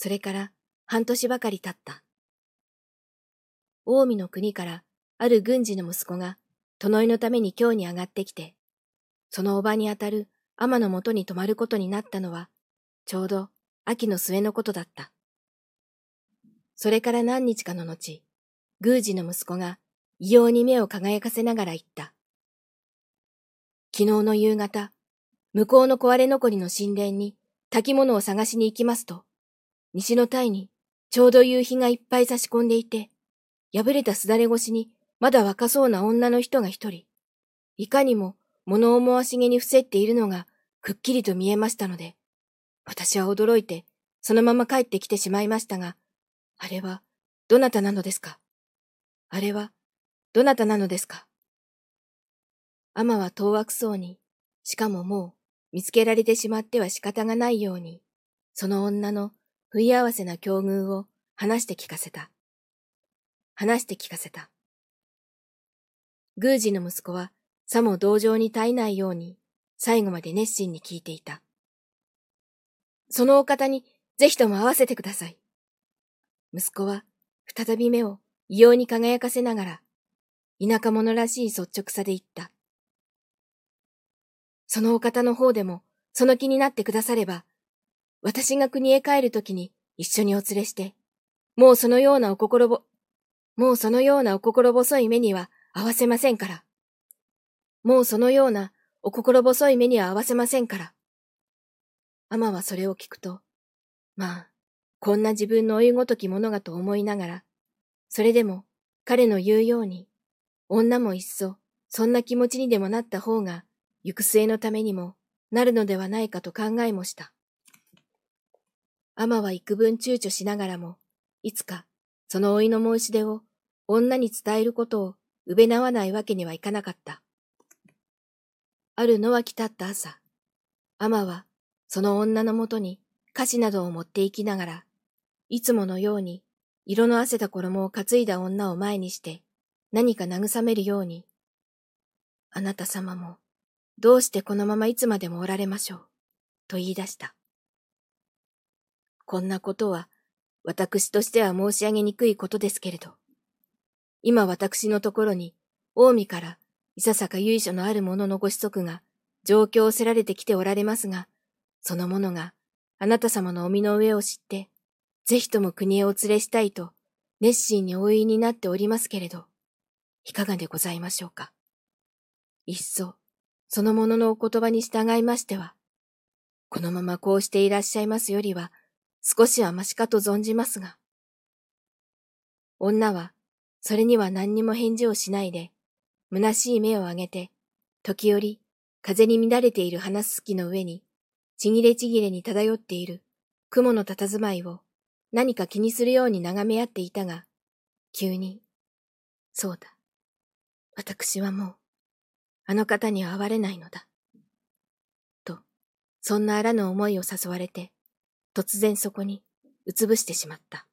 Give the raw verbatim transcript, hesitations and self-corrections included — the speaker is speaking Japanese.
それから半年ばかり経った。近江の国からある軍司の息子が殿いのために京に上がってきて、その叔母にあたる天のもとに泊まることになったのは、ちょうど秋の末のことだった。それから何日かの後、宮司の息子が異様に目を輝かせながら言った。昨日の夕方、向こうの壊れ残りの神殿に炊き物を探しに行きますと、西の鯛にちょうど夕日がいっぱい差し込んでいて、破れたすだれ越しにまだ若そうな女の人が一人、いかにも物思わしげに伏せっているのがくっきりと見えましたので、私は驚いてそのまま帰ってきてしまいましたが、あれはどなたなのですかあれはどなたなのですか天は当惑そうに、しかももう見つけられてしまっては仕方がないように、その女の不意合わせな境遇を話して聞かせた。話して聞かせた。宮司の息子はさも同情に耐えないように、最後まで熱心に聞いていた。そのお方にぜひとも会わせてください。息子は再び目を異様に輝かせながら、田舎者らしい率直さで言った。そのお方の方でもその気になってくだされば、私が国へ帰るときに一緒にお連れして、もうそのようなお心ぼ、もうそのようなお心細い目には合わせませんから。もうそのようなお心細い目には合わせませんから。天はそれを聞くと、まあ、こんな自分の老いごときものがと思いながら、それでも彼の言うように、女もいっそそんな気持ちにでもなった方が、行く末のためにもなるのではないかと考えもした。天は幾分躊躇しながらも、いつかその老いの申し出を女に伝えることをうべなわないわけにはいかなかった。あるのは来たった朝、天はその女のもとに菓子などを持って行きながら、いつものように色のあせた衣を担いだ女を前にして、何か慰めるように、あなた様もどうしてこのままいつまでもおられましょう、と言い出した。こんなことは私としては申し上げにくいことですけれど、今私のところに近江からいささか由緒のある者のご子息が上京をせられてきておられますが、その者があなた様のお身の上を知って、ぜひとも国へお連れしたいと熱心にお言いになっておりますけれど、いかがでございましょうか。いっそ、その者のお言葉に従いましては、このままこうしていらっしゃいますよりは、少しはましかと存じますが。女は、それには何にも返事をしないで、虚しい目を上げて、時折、風に乱れている花すすきの上に、ちぎれちぎれに漂っている雲の佇まいを何か気にするように眺め合っていたが、急に、そうだ、私はもう、あの方には会われないのだ。と、そんなあらぬ思いを誘われて、突然そこにうつぶしてしまった。